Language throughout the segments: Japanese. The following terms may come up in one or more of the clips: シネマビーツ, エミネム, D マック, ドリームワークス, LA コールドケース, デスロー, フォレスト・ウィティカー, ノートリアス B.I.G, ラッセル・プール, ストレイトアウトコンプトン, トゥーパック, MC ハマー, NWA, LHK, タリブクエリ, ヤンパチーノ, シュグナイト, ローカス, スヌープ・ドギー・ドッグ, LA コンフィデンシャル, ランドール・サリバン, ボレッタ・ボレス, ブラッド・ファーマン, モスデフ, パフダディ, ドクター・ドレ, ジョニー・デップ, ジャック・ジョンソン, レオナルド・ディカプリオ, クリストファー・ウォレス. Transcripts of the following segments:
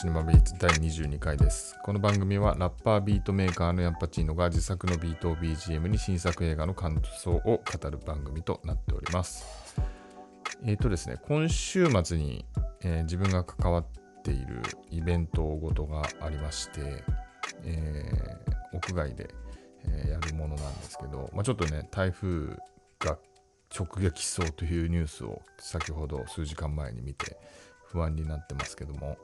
シネマビーツ第22回です。この番組はラッパービートメーカーのヤンパチーノが自作のビートを BGM に新作映画の感想を語る番組となっております。ですね、今週末に、自分が関わっているイベントごとがありまして、屋外で、やるものなんですけど、ちょっとね、台風が直撃しそうというニュースを先ほど数時間前に見て不安になってますけども、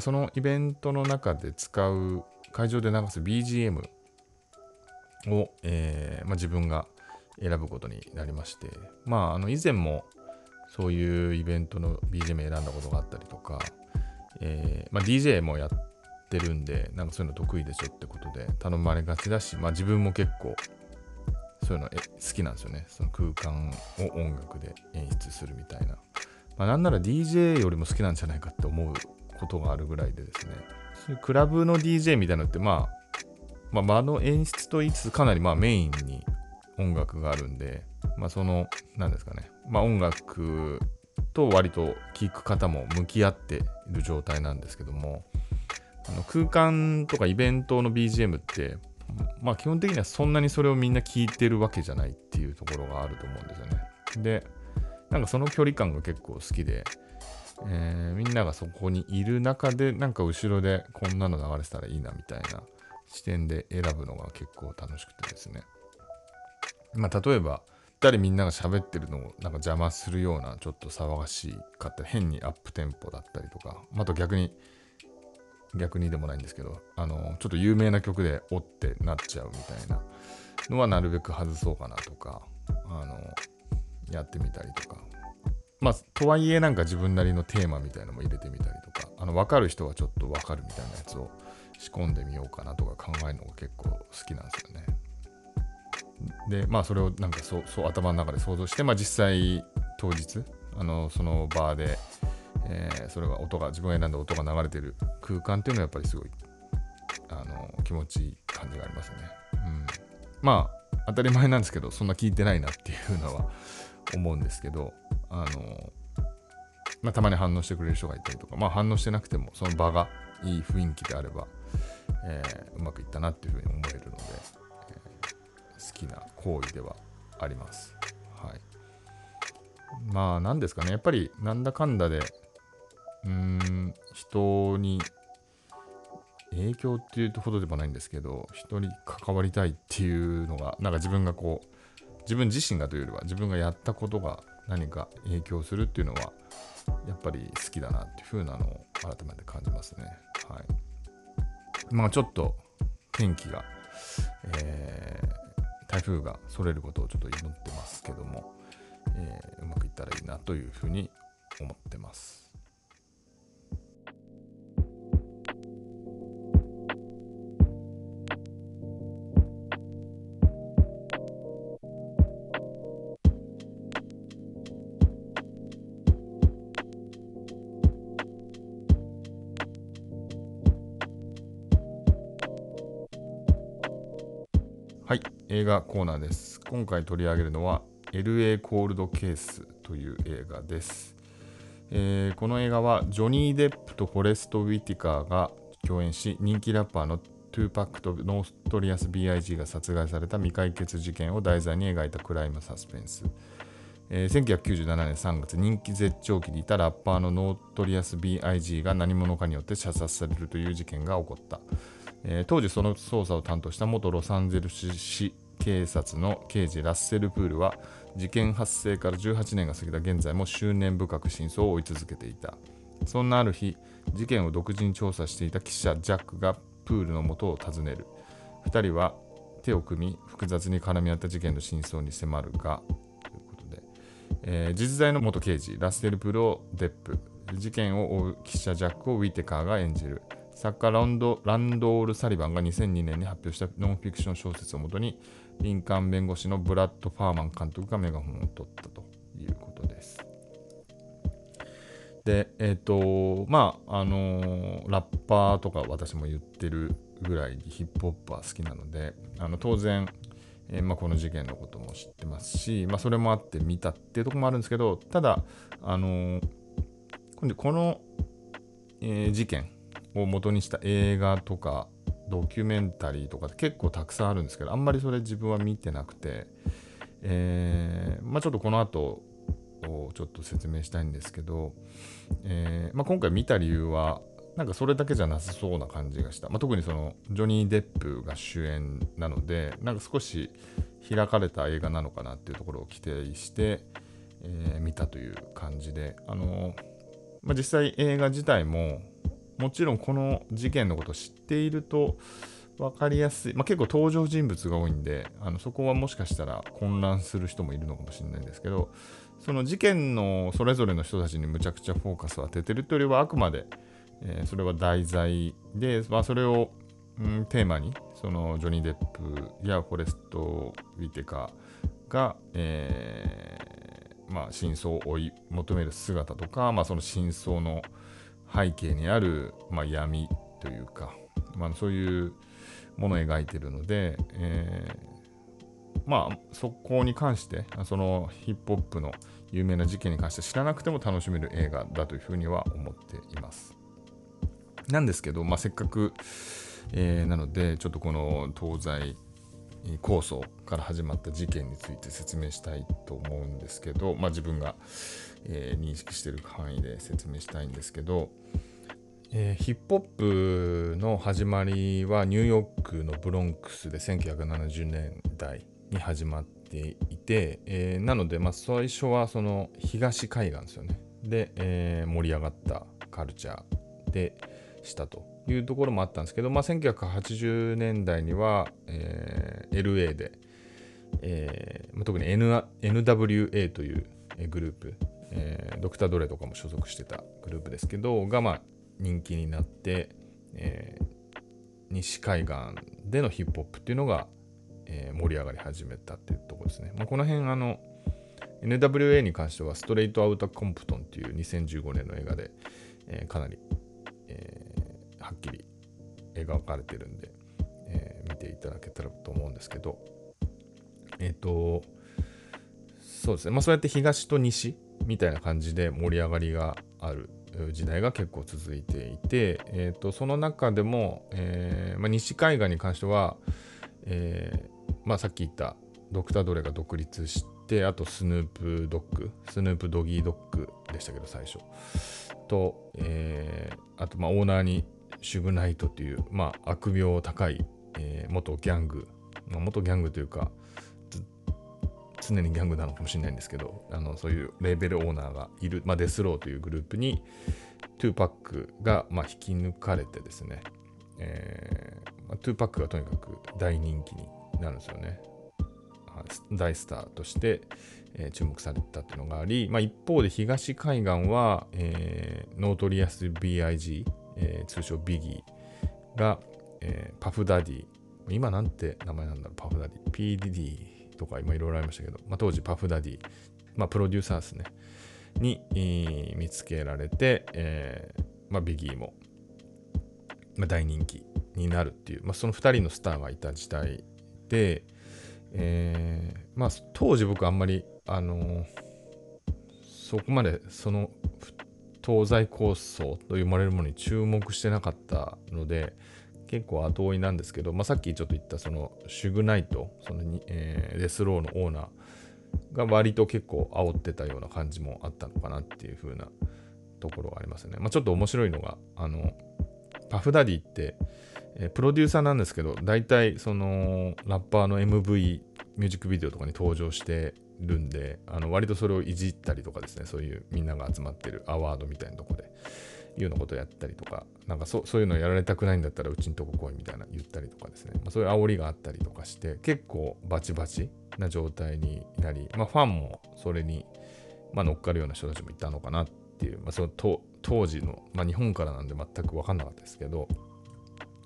そのイベントの中で使う会場で流す BGM を、自分が選ぶことになりまして、以前もそういうイベントの BGM 選んだことがあったりとか、DJ もやってるんでなんかそういうの得意でしょってことで頼まれがちだし、自分も結構そういうの好きなんですよね。その空間を音楽で演出するみたいな、なんなら DJ よりも好きなんじゃないかって思うことがあるぐらいでですね、そういうクラブの DJ みたいなのって場の演出と言いつつかなりメインに音楽があるんで、そのなんですかね、音楽と割と聴く方も向き合っている状態なんですけども、空間とかイベントの BGM って基本的にはそんなにそれをみんな聴いてるわけじゃないっていうところがあると思うんですよね。でなんかその距離感が結構好きで、みんながそこにいる中でなんか後ろでこんなの流れてたらいいなみたいな視点で選ぶのが結構楽しくてですね、例えばみんなが喋ってるのをなんか邪魔するようなちょっと騒がしかったり変にアップテンポだったりとか、あと逆にでもないんですけど、ちょっと有名な曲でおってなっちゃうみたいなのはなるべく外そうかなとかやってみたりとか、とはいえなんか自分なりのテーマみたいなのも入れてみたりとか、分かる人はちょっと分かるみたいなやつを仕込んでみようかなとか考えるのが結構好きなんですよね。でそれをなんかそう頭の中で想像して、実際当日その場で、それが自分が選んだ音が流れてる空間っていうのはやっぱりすごい気持ちいい感じがありますね。当たり前なんですけどそんな聞いてないなっていうのは思うんですけど、たまに反応してくれる人がいたりとか、反応してなくてもその場がいい雰囲気であれば、うまくいったなっていうふうに思えるので、好きな行為ではあります。はい。なんですかね、やっぱりなんだかんだで人に影響っていうほどでもないんですけど、人に関わりたいっていうのがなんか自分が自分自身がというよりは自分がやったことが何か影響するっていうのはやっぱり好きだなっていう風なのを改めて感じますね。はい。ちょっと天気が、台風がそれることをちょっと祈ってますけども、うまくいったらいいなという風に思ってます。はい、映画コーナーです。今回取り上げるのは LA コールドケースという映画です。この映画はジョニー・デップとフォレスト・ウィティカーが共演し、人気ラッパーのトゥーパックとノートリアス B.I.G が殺害された未解決事件を題材に描いたクライムサスペンス。1997年3月、人気絶頂期にいたラッパーのノートリアス B.I.G が何者かによって射殺されるという事件が起こった。当時その捜査を担当した元ロサンゼルス市警察の刑事ラッセル・プールは事件発生から18年が過ぎた現在も執念深く真相を追い続けていた。そんなある日、事件を独自に調査していた記者ジャックがプールの元を訪ねる。2人は手を組み複雑に絡み合った事件の真相に迫るがということで、実在の元刑事ラッセル・プールをデップ、事件を追う記者ジャックをウィテカーが演じる。作家ランドール・サリバンが2002年に発表したノンフィクション小説をもとに、林間弁護士のブラッド・ファーマン監督がメガホンを取ったということです。で、ラッパーとか私も言ってるぐらいヒップホップは好きなので、当然、この事件のことも知ってますし、それもあって見たっていうところもあるんですけど、ただ、この事件を元にした映画とかドキュメンタリーとかって結構たくさんあるんですけど、あんまりそれ自分は見てなくて、ちょっとこの後をちょっと説明したいんですけど、今回見た理由はなんかそれだけじゃなさそうな感じがした、特にそのジョニー・デップが主演なのでなんか少し開かれた映画なのかなっていうところを期待して、見たという感じで、実際映画自体ももちろんこの事件のことを知っていると分かりやすい、結構登場人物が多いんでそこはもしかしたら混乱する人もいるのかもしれないんですけど、その事件のそれぞれの人たちにむちゃくちゃフォーカスを当ててるというよりはあくまで、それは題材で、それを、テーマにそのジョニー・デップやフォレスト・ウィテカが、真相を追い求める姿とか、その真相の背景にある、闇というか、そういうものを描いているので、そこに関してそのヒップホップの有名な事件に関して知らなくても楽しめる映画だというふうには思っています。なんですけど、せっかく、なのでちょっとこの東西抗争から始まった事件について説明したいと思うんですけど、自分が、認識している範囲で説明したいんですけど、ヒップホップの始まりはニューヨークのブロンクスで1970年代に始まっていて、なので、最初はその東海岸ですよね。で、盛り上がったカルチャーでしたというところもあったんですけど、1980年代には、LA で、特に NWA というグループ、ドクター・ドレとかも所属してたグループですけどが、人気になって、西海岸でのヒップホップっていうのが、盛り上がり始めたっていうところですね。この辺NWA に関してはストレイトアウトコンプトンっていう2015年の映画で、かなり、はっきり描かれてるんで、見ていただけたらと思うんですけど、そうですね、そうやって東と西みたいな感じで盛り上がりがある時代が結構続いていて、その中でも、西海岸に関しては、さっき言ったドクター・ドレが独立して、あとスヌープ・ドギー・ドッグでしたけど最初と、あとオーナーにシュグナイトという、悪名高い、元ギャングというか常にギャングなのかもしれないんですけど、そういうレーベルオーナーがいる、デスローというグループに2パックが、引き抜かれてですね、2パックがとにかく大人気になるんですよね。大スターとして、注目されたっていうのがあり、一方で東海岸は、ノートリアス B.I.G、通称ビギーが、パフダディ、今なんて名前なんだろう、パフダディ P.D.Dとか今いろいろありましたけど、当時パフダディ、プロデューサーですねに、見つけられて、ビギーも、大人気になるっていう、その2人のスターがいた時代で、当時僕あんまり、そこまでその東西抗争と呼ばれるものに注目してなかったので結構後追いなんですけど、さっきちょっと言ったそのシュグナイト、そのデスローのオーナーが割と結構煽ってたような感じもあったのかなっていう風なところがありますね。ちょっと面白いのがパフダディって、プロデューサーなんですけど、大体そのラッパーの MV ミュージックビデオとかに登場してるんで、割とそれをいじったりとかですね、そういうみんなが集まってるアワードみたいなとこでいうようなことをやったりとか、そういうのやられたくないんだったらうちんとこ来いみたいな言ったりとかですね、そういう煽りがあったりとかして結構バチバチな状態になり、ファンもそれに、乗っかるような人たちもいたのかなっていう、その当時の、日本からなんで全く分かんなかったですけど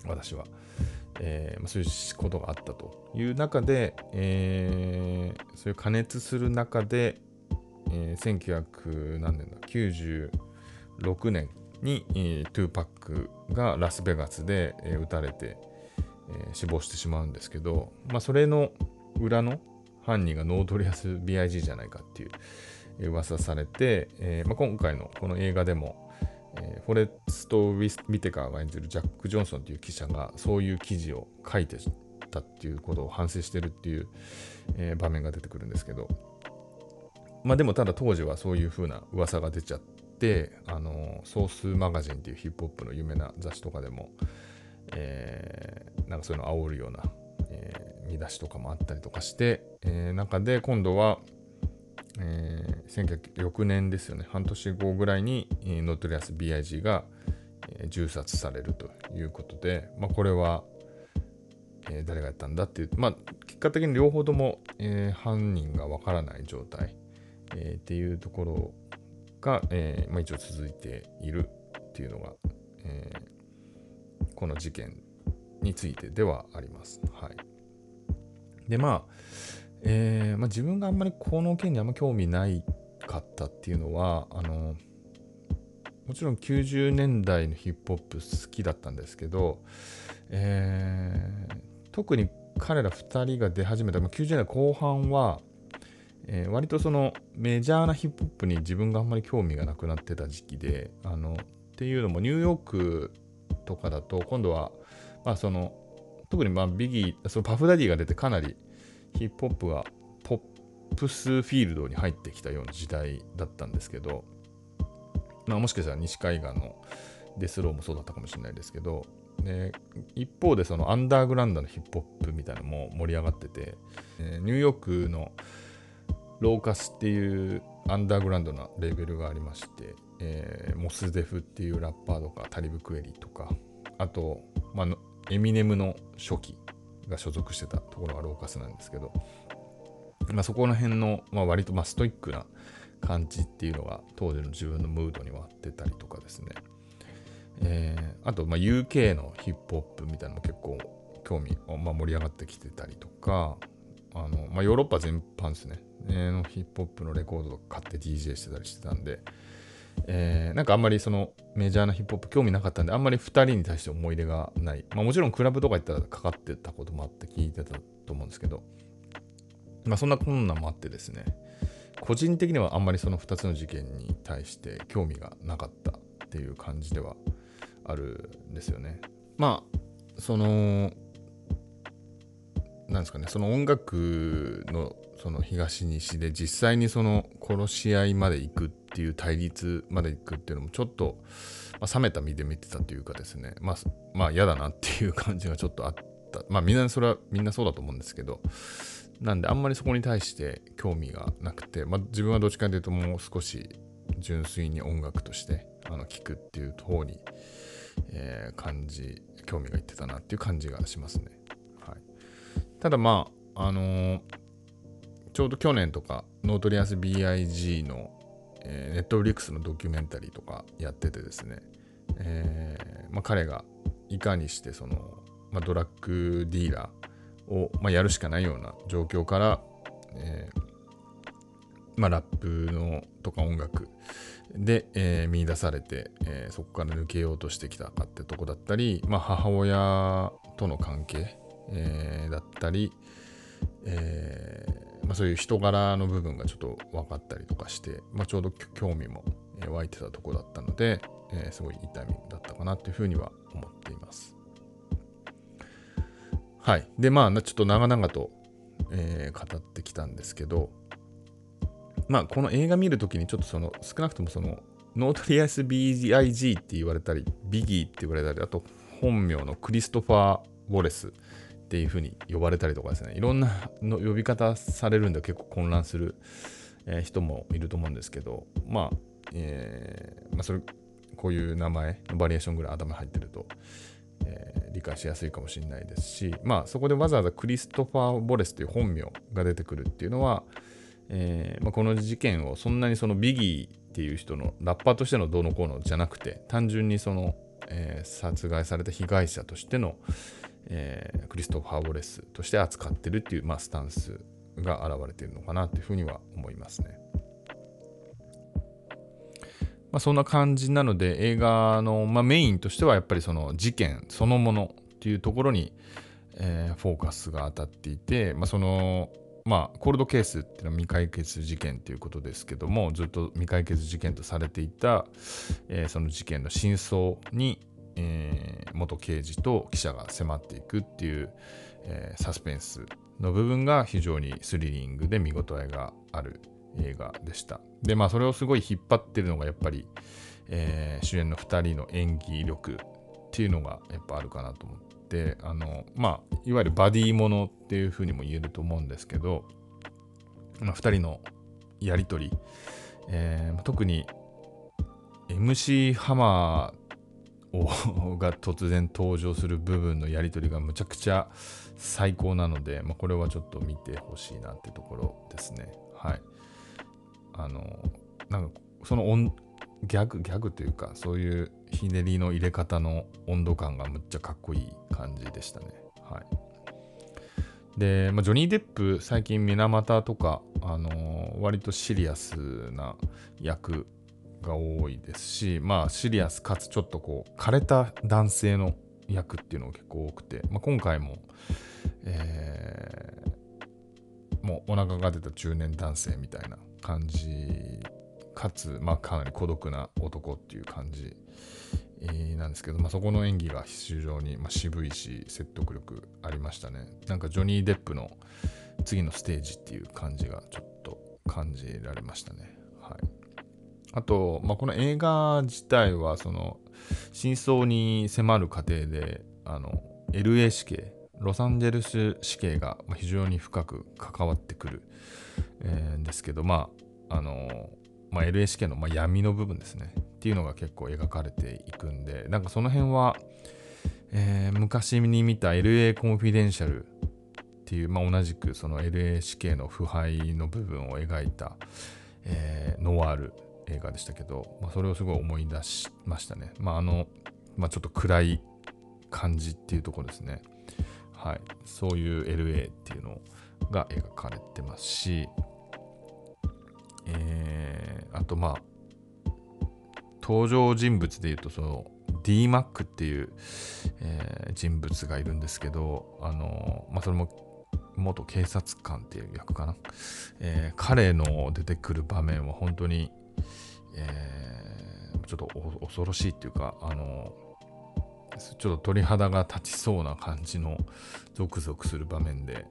私は、そういうことがあったという中で、そういう過熱する中で、1996年に2パックがラスベガスで撃たれて死亡してしまうんですけど、それの裏の犯人がノートリアス B.I.G じゃないかっていう噂されて、今回のこの映画でもフォレスト・ウィテカーが演じるジャック・ジョンソンという記者がそういう記事を書いてたっていうことを反省してるっていう、場面が出てくるんですけど、まあでもただ当時はそういう風な噂が出ちゃって、ソースマガジンっていうヒップホップの有名な雑誌とかでも、なんかそういうのを煽るような、見出しとかもあったりとかして、中で今度は翌年ですよね、半年後ぐらいにノトリアス B.I.G. が、銃殺されるということで、まあ、これは、誰がやったんだっていう、まあ、結果的に両方とも、犯人がわからない状態、っていうところが、まあ、一応続いているっていうのが、この事件についてではあります。はい、でまあまあ、自分があんまりこの件にあんま興味ないかったっていうのはもちろん90年代のヒップホップ好きだったんですけど、特に彼ら2人が出始めた、まあ、90年代後半は、割とそのメジャーなヒップホップに自分があんまり興味がなくなってた時期で、っていうのもニューヨークとかだと今度は、まあ、その特にまあビギー、そのパフダディが出てかなりヒップホップがポップスフィールドに入ってきたような時代だったんですけど、まあ、もしかしたら西海岸のデスローもそうだったかもしれないですけど、で一方でそのアンダーグラウンドのヒップホップみたいなのも盛り上がってて、ニューヨークのローカスっていうアンダーグラウンドなレーベルがありまして、モスデフっていうラッパーとかタリブクエリとか、あと、まあ、エミネムの初期が所属してたところがローカスなんですけど、まあ、そこら辺の、まあ、割とまあストイックな感じっていうのが当時の自分のムードには合ってたりとかですね、あとまあ UK のヒップホップみたいなのも結構興味、まあ、盛り上がってきてたりとか、まあ、ヨーロッパ全般ですね、のヒップホップのレコードとか買って DJ してたりしてたんで、なんかあんまりそのメジャーなヒップホップ興味なかったんで、あんまり2人に対して思い入れがない、まあ、もちろんクラブとか行ったらかかってたこともあって聞いてたと思うんですけど、まあ、そんな困難もあってですね、個人的にはあんまりその2つの事件に対して興味がなかったっていう感じではあるんですよね。まあそのなんですかね、その音楽のその東西で実際にその殺し合いまで行くっていう対立まで行くっていうのもちょっと、まあ、冷めた目で見てたというかですね、まあ嫌だなっていう感じがちょっとあった。まあみんなそれはみんなそうだと思うんですけど、なんであんまりそこに対して興味がなくて、まあ、自分はどっちかというともう少し純粋に音楽として聴くっていう方に、興味がいってたなっていう感じがしますね。はい、ただまあちょうど去年とかノートリアス B.I.G. の、ネットフリックスのドキュメンタリーとかやっててですね、まあ、彼がいかにしてその、まあ、ドラッグディーラーを、まあ、やるしかないような状況から、まあ、ラップのとか音楽で、見出されて、そこから抜けようとしてきたかってとこだったり、まあ、母親との関係、だったり、まあ、そういう人柄の部分がちょっと分かったりとかして、まあ、ちょうど興味も湧いてたとこだったので、すごいいいタイミングだったかなというふうには思っています。はい。で、まあちょっと長々と、語ってきたんですけど、まあこの映画見るときにちょっとその少なくともそのノートリアス B.I.G. って言われたりビギーって言われたり、あと本名のクリストファー・ウォレスっていう風に呼ばれたりとかですね、いろんなの呼び方されるんで結構混乱する人もいると思うんですけど、まあ、まあそれこういう名前のバリエーションぐらい頭に入ってると、理解しやすいかもしれないですし、まあそこでわざわざクリストファー・ボレスという本名が出てくるっていうのは、まあ、この事件をそんなにそのビギーっていう人のラッパーとしてのどうのこうのじゃなくて、単純にその、殺害された被害者としてのクリストファー・ウォレスとして扱ってるっていう、まあ、スタンスが現れているのかなというふうには思いますね。まあ、そんな感じなので映画の、まあ、メインとしてはやっぱりその事件そのものっていうところに、フォーカスが当たっていて、まあ、そのまあ、コールドケースっていうのは未解決事件ということですけども、ずっと未解決事件とされていた、その事件の真相に、元刑事と記者が迫っていくっていう、サスペンスの部分が非常にスリリングで見応えがある映画でした。で、まあそれをすごい引っ張ってるのがやっぱり、主演の2人の演技力っていうのがやっぱあるかなと思って。で、まあ、いわゆるバディものっていうふうにも言えると思うんですけど、まあ、2人のやり取り、特に MC ハマーが突然登場する部分のやり取りがむちゃくちゃ最高なので、まあ、これはちょっと見てほしいなってところですね。はい。なんかそのギャグというか、そういうひねりの入れ方の温度感がむっちゃかっこいい感じでしたね。はい。で、まあ、ジョニー・デップ最近水俣とか、割とシリアスな役が多いですし、まあシリアスかつちょっとこう枯れた男性の役っていうのが結構多くて、まあ、今回も、もうお腹が出た中年男性みたいな感じかつ、まあ、かなり孤独な男っていう感じなんですけど、まあ、そこの演技が非常に渋いし説得力ありましたね。なんかジョニー・デップの次のステージっていう感じがちょっと感じられましたね。はい、あと、まあ、この映画自体はその真相に迫る過程でLA 死刑、ロサンゼルス死刑が非常に深く関わってくるんですけど、まあまあ、LA 死刑の闇の部分ですねっていうのが結構描かれていくんで、なんかその辺は、昔に見た LA コンフィデンシャルっていう、まあ、同じくその LA 死刑の腐敗の部分を描いた、ノワール映画でしたけど、まあ、それをすごい思い出しましたね。まあまあ、ちょっと暗い感じっていうところですね。はい、そういう LA っていうのが描かれてますし、あとまあ登場人物でいうとその D マックっていう、人物がいるんですけど、まあ、それも元警察官っていう役かな、彼の出てくる場面は本当に、ちょっと恐ろしいっていうか、ちょっと鳥肌が立ちそうな感じのゾクゾクする場面で、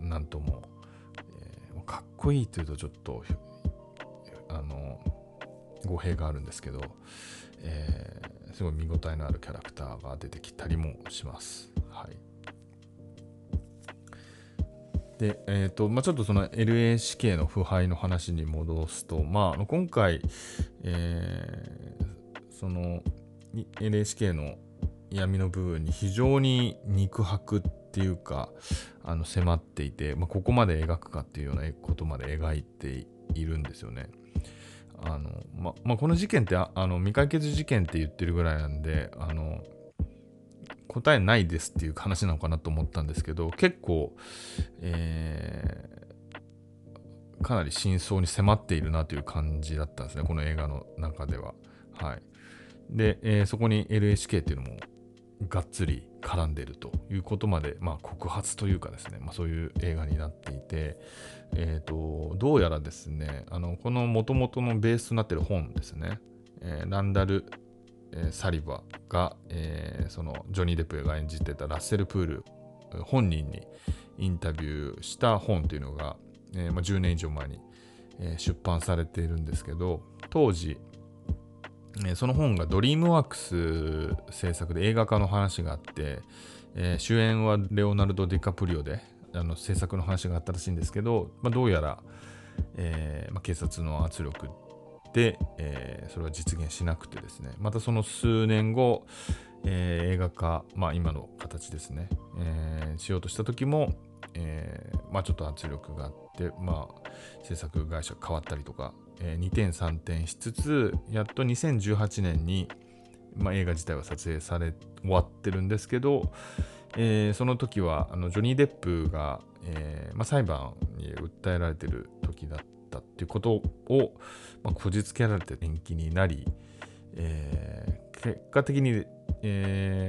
なんともかっこいいというとちょっと語弊があるんですけど、すごい見応えのあるキャラクターが出てきたりもします。はい。で、まあ、ちょっとその LA 死刑の腐敗の話に戻すと、まあ、今回、その LA 死刑の闇の部分に非常に肉薄っていうか迫っていて、まあ、ここまで描くかっていうようなことまで描いているんですよね。まあ、この事件って未解決事件って言ってるぐらいなんで答えないですっていう話なのかなと思ったんですけど、結構、かなり真相に迫っているなという感じだったんですね、この映画の中では。はい、で、そこに LHK っていうのもがっつり絡んでいるということまで、まあ、告発というかですね、まあ、そういう映画になっていて、どうやらですねこの元々のベースとなっている本ですね、ランダル・サリバが、そのジョニー・デップが演じてたラッセル・プール本人にインタビューした本というのが、まあ、10年以上前に出版されているんですけど、当時その本がドリームワークス制作で映画化の話があって、主演はレオナルド・ディカプリオで制作の話があったらしいんですけど、まあ、どうやら、まあ、警察の圧力で、それは実現しなくてですね、またその数年後、映画化、まあ、今の形ですね、しようとした時も、まあ、ちょっと圧力があって、まあ、制作会社変わったりとか2転3転しつつ、やっと2018年に、まあ、映画自体は撮影され終わってるんですけど、その時はジョニー・デップが、まあ、裁判に訴えられてる時だったっていうことを、まあ、こじつけられて延期になり、結果的に、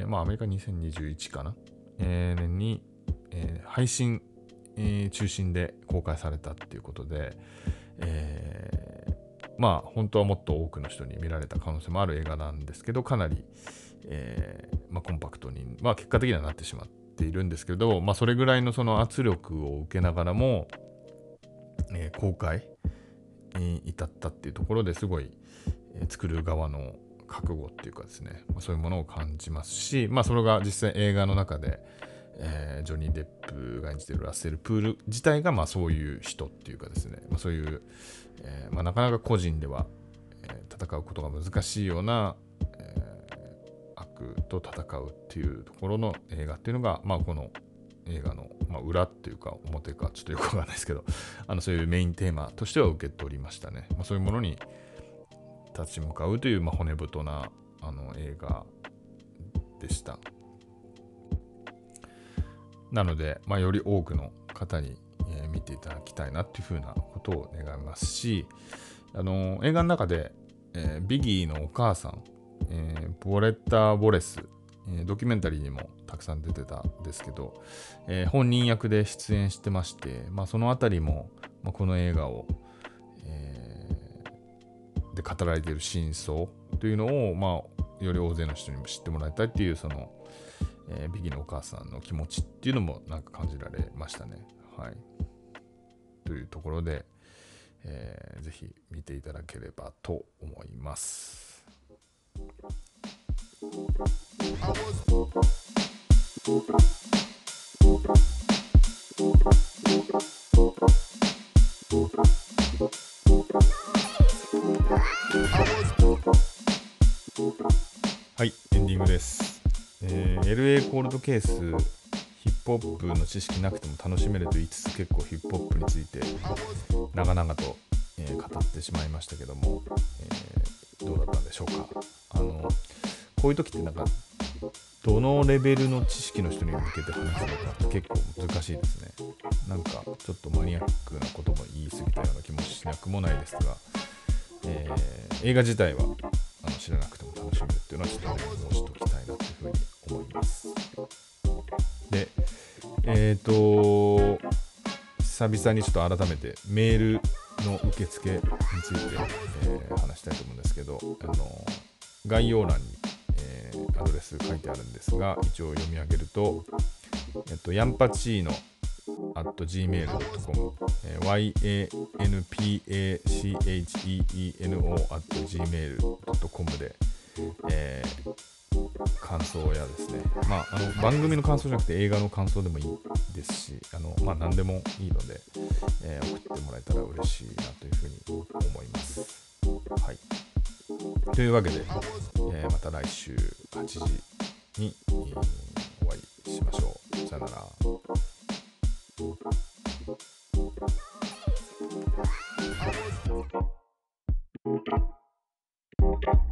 まあ、アメリカ2021かな、年に、配信中心で公開されたっていうことで、まあ本当はもっと多くの人に見られた可能性もある映画なんですけど、かなり、コンパクトに、まあ、結果的にはなってしまっているんですけど、まあ、それぐらいのその圧力を受けながらも、公開に至ったっていうところですごい、作る側の覚悟っていうかですね、まあ、そういうものを感じますし、まあ、それが実際映画の中で、ジョニー・デップが演じているラッセル・プール自体がまあそういう人っていうかですね、まあ、そういう、なかなか個人では、戦うことが難しいような、悪と戦うっていうところの映画っていうのが、まあ、この映画の、まあ、裏っていうか表かちょっとよくわかんないですけど、そういうメインテーマとしては受け取りましたね。まあ、そういうものに立ち向かうという、まあ、骨太な映画でした。なので、まあ、より多くの方に、見ていただきたいなっていうふうなことを願いますし、映画の中で、ビギーのお母さん、ボレッタ・ボレス、ドキュメンタリーにもたくさん出てたんですけど、本人役で出演してまして、まあ、そのあたりも、まあ、この映画を、で語られている真相というのを、まあ、より大勢の人にも知ってもらいたいっていうその、ビギのお母さんの気持ちっていうのもなんか感じられましたね。はい。というところで、ぜひ見ていただければと思います。はい、エンディングです。LA コールドケース、ヒップホップの知識なくても楽しめると言いつつ結構ヒップホップについて長々と、語ってしまいましたけども、どうだったんでしょうか。こういう時ってなんかどのレベルの知識の人に向けて話すのかって結構難しいですね。なんかちょっとマニアックなことも言い過ぎたような気もしなくもないですが、映画自体は知らなくても楽しめるっていうのはちょっと申しときたいなというふうに思います。で、久々にちょっと改めてメールの受付について、話したいと思うんですけど、概要欄に、アドレス書いてあるんですが、一応読み上げると、ヤンパチーノ@gmail.com、yanpacheno@gmail.com で、感想やですね、まあ、番組の感想じゃなくて映画の感想でもいいですし、まあ、何でもいいので、送ってもらえたら嬉しいなというふうに思います。はい、というわけで、また来週8時にお会いしましょう。さよなら。Thank you.